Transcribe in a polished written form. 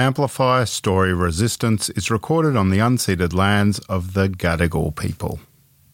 Amplifier Story Resistance is recorded on the unceded lands of the Gadigal people.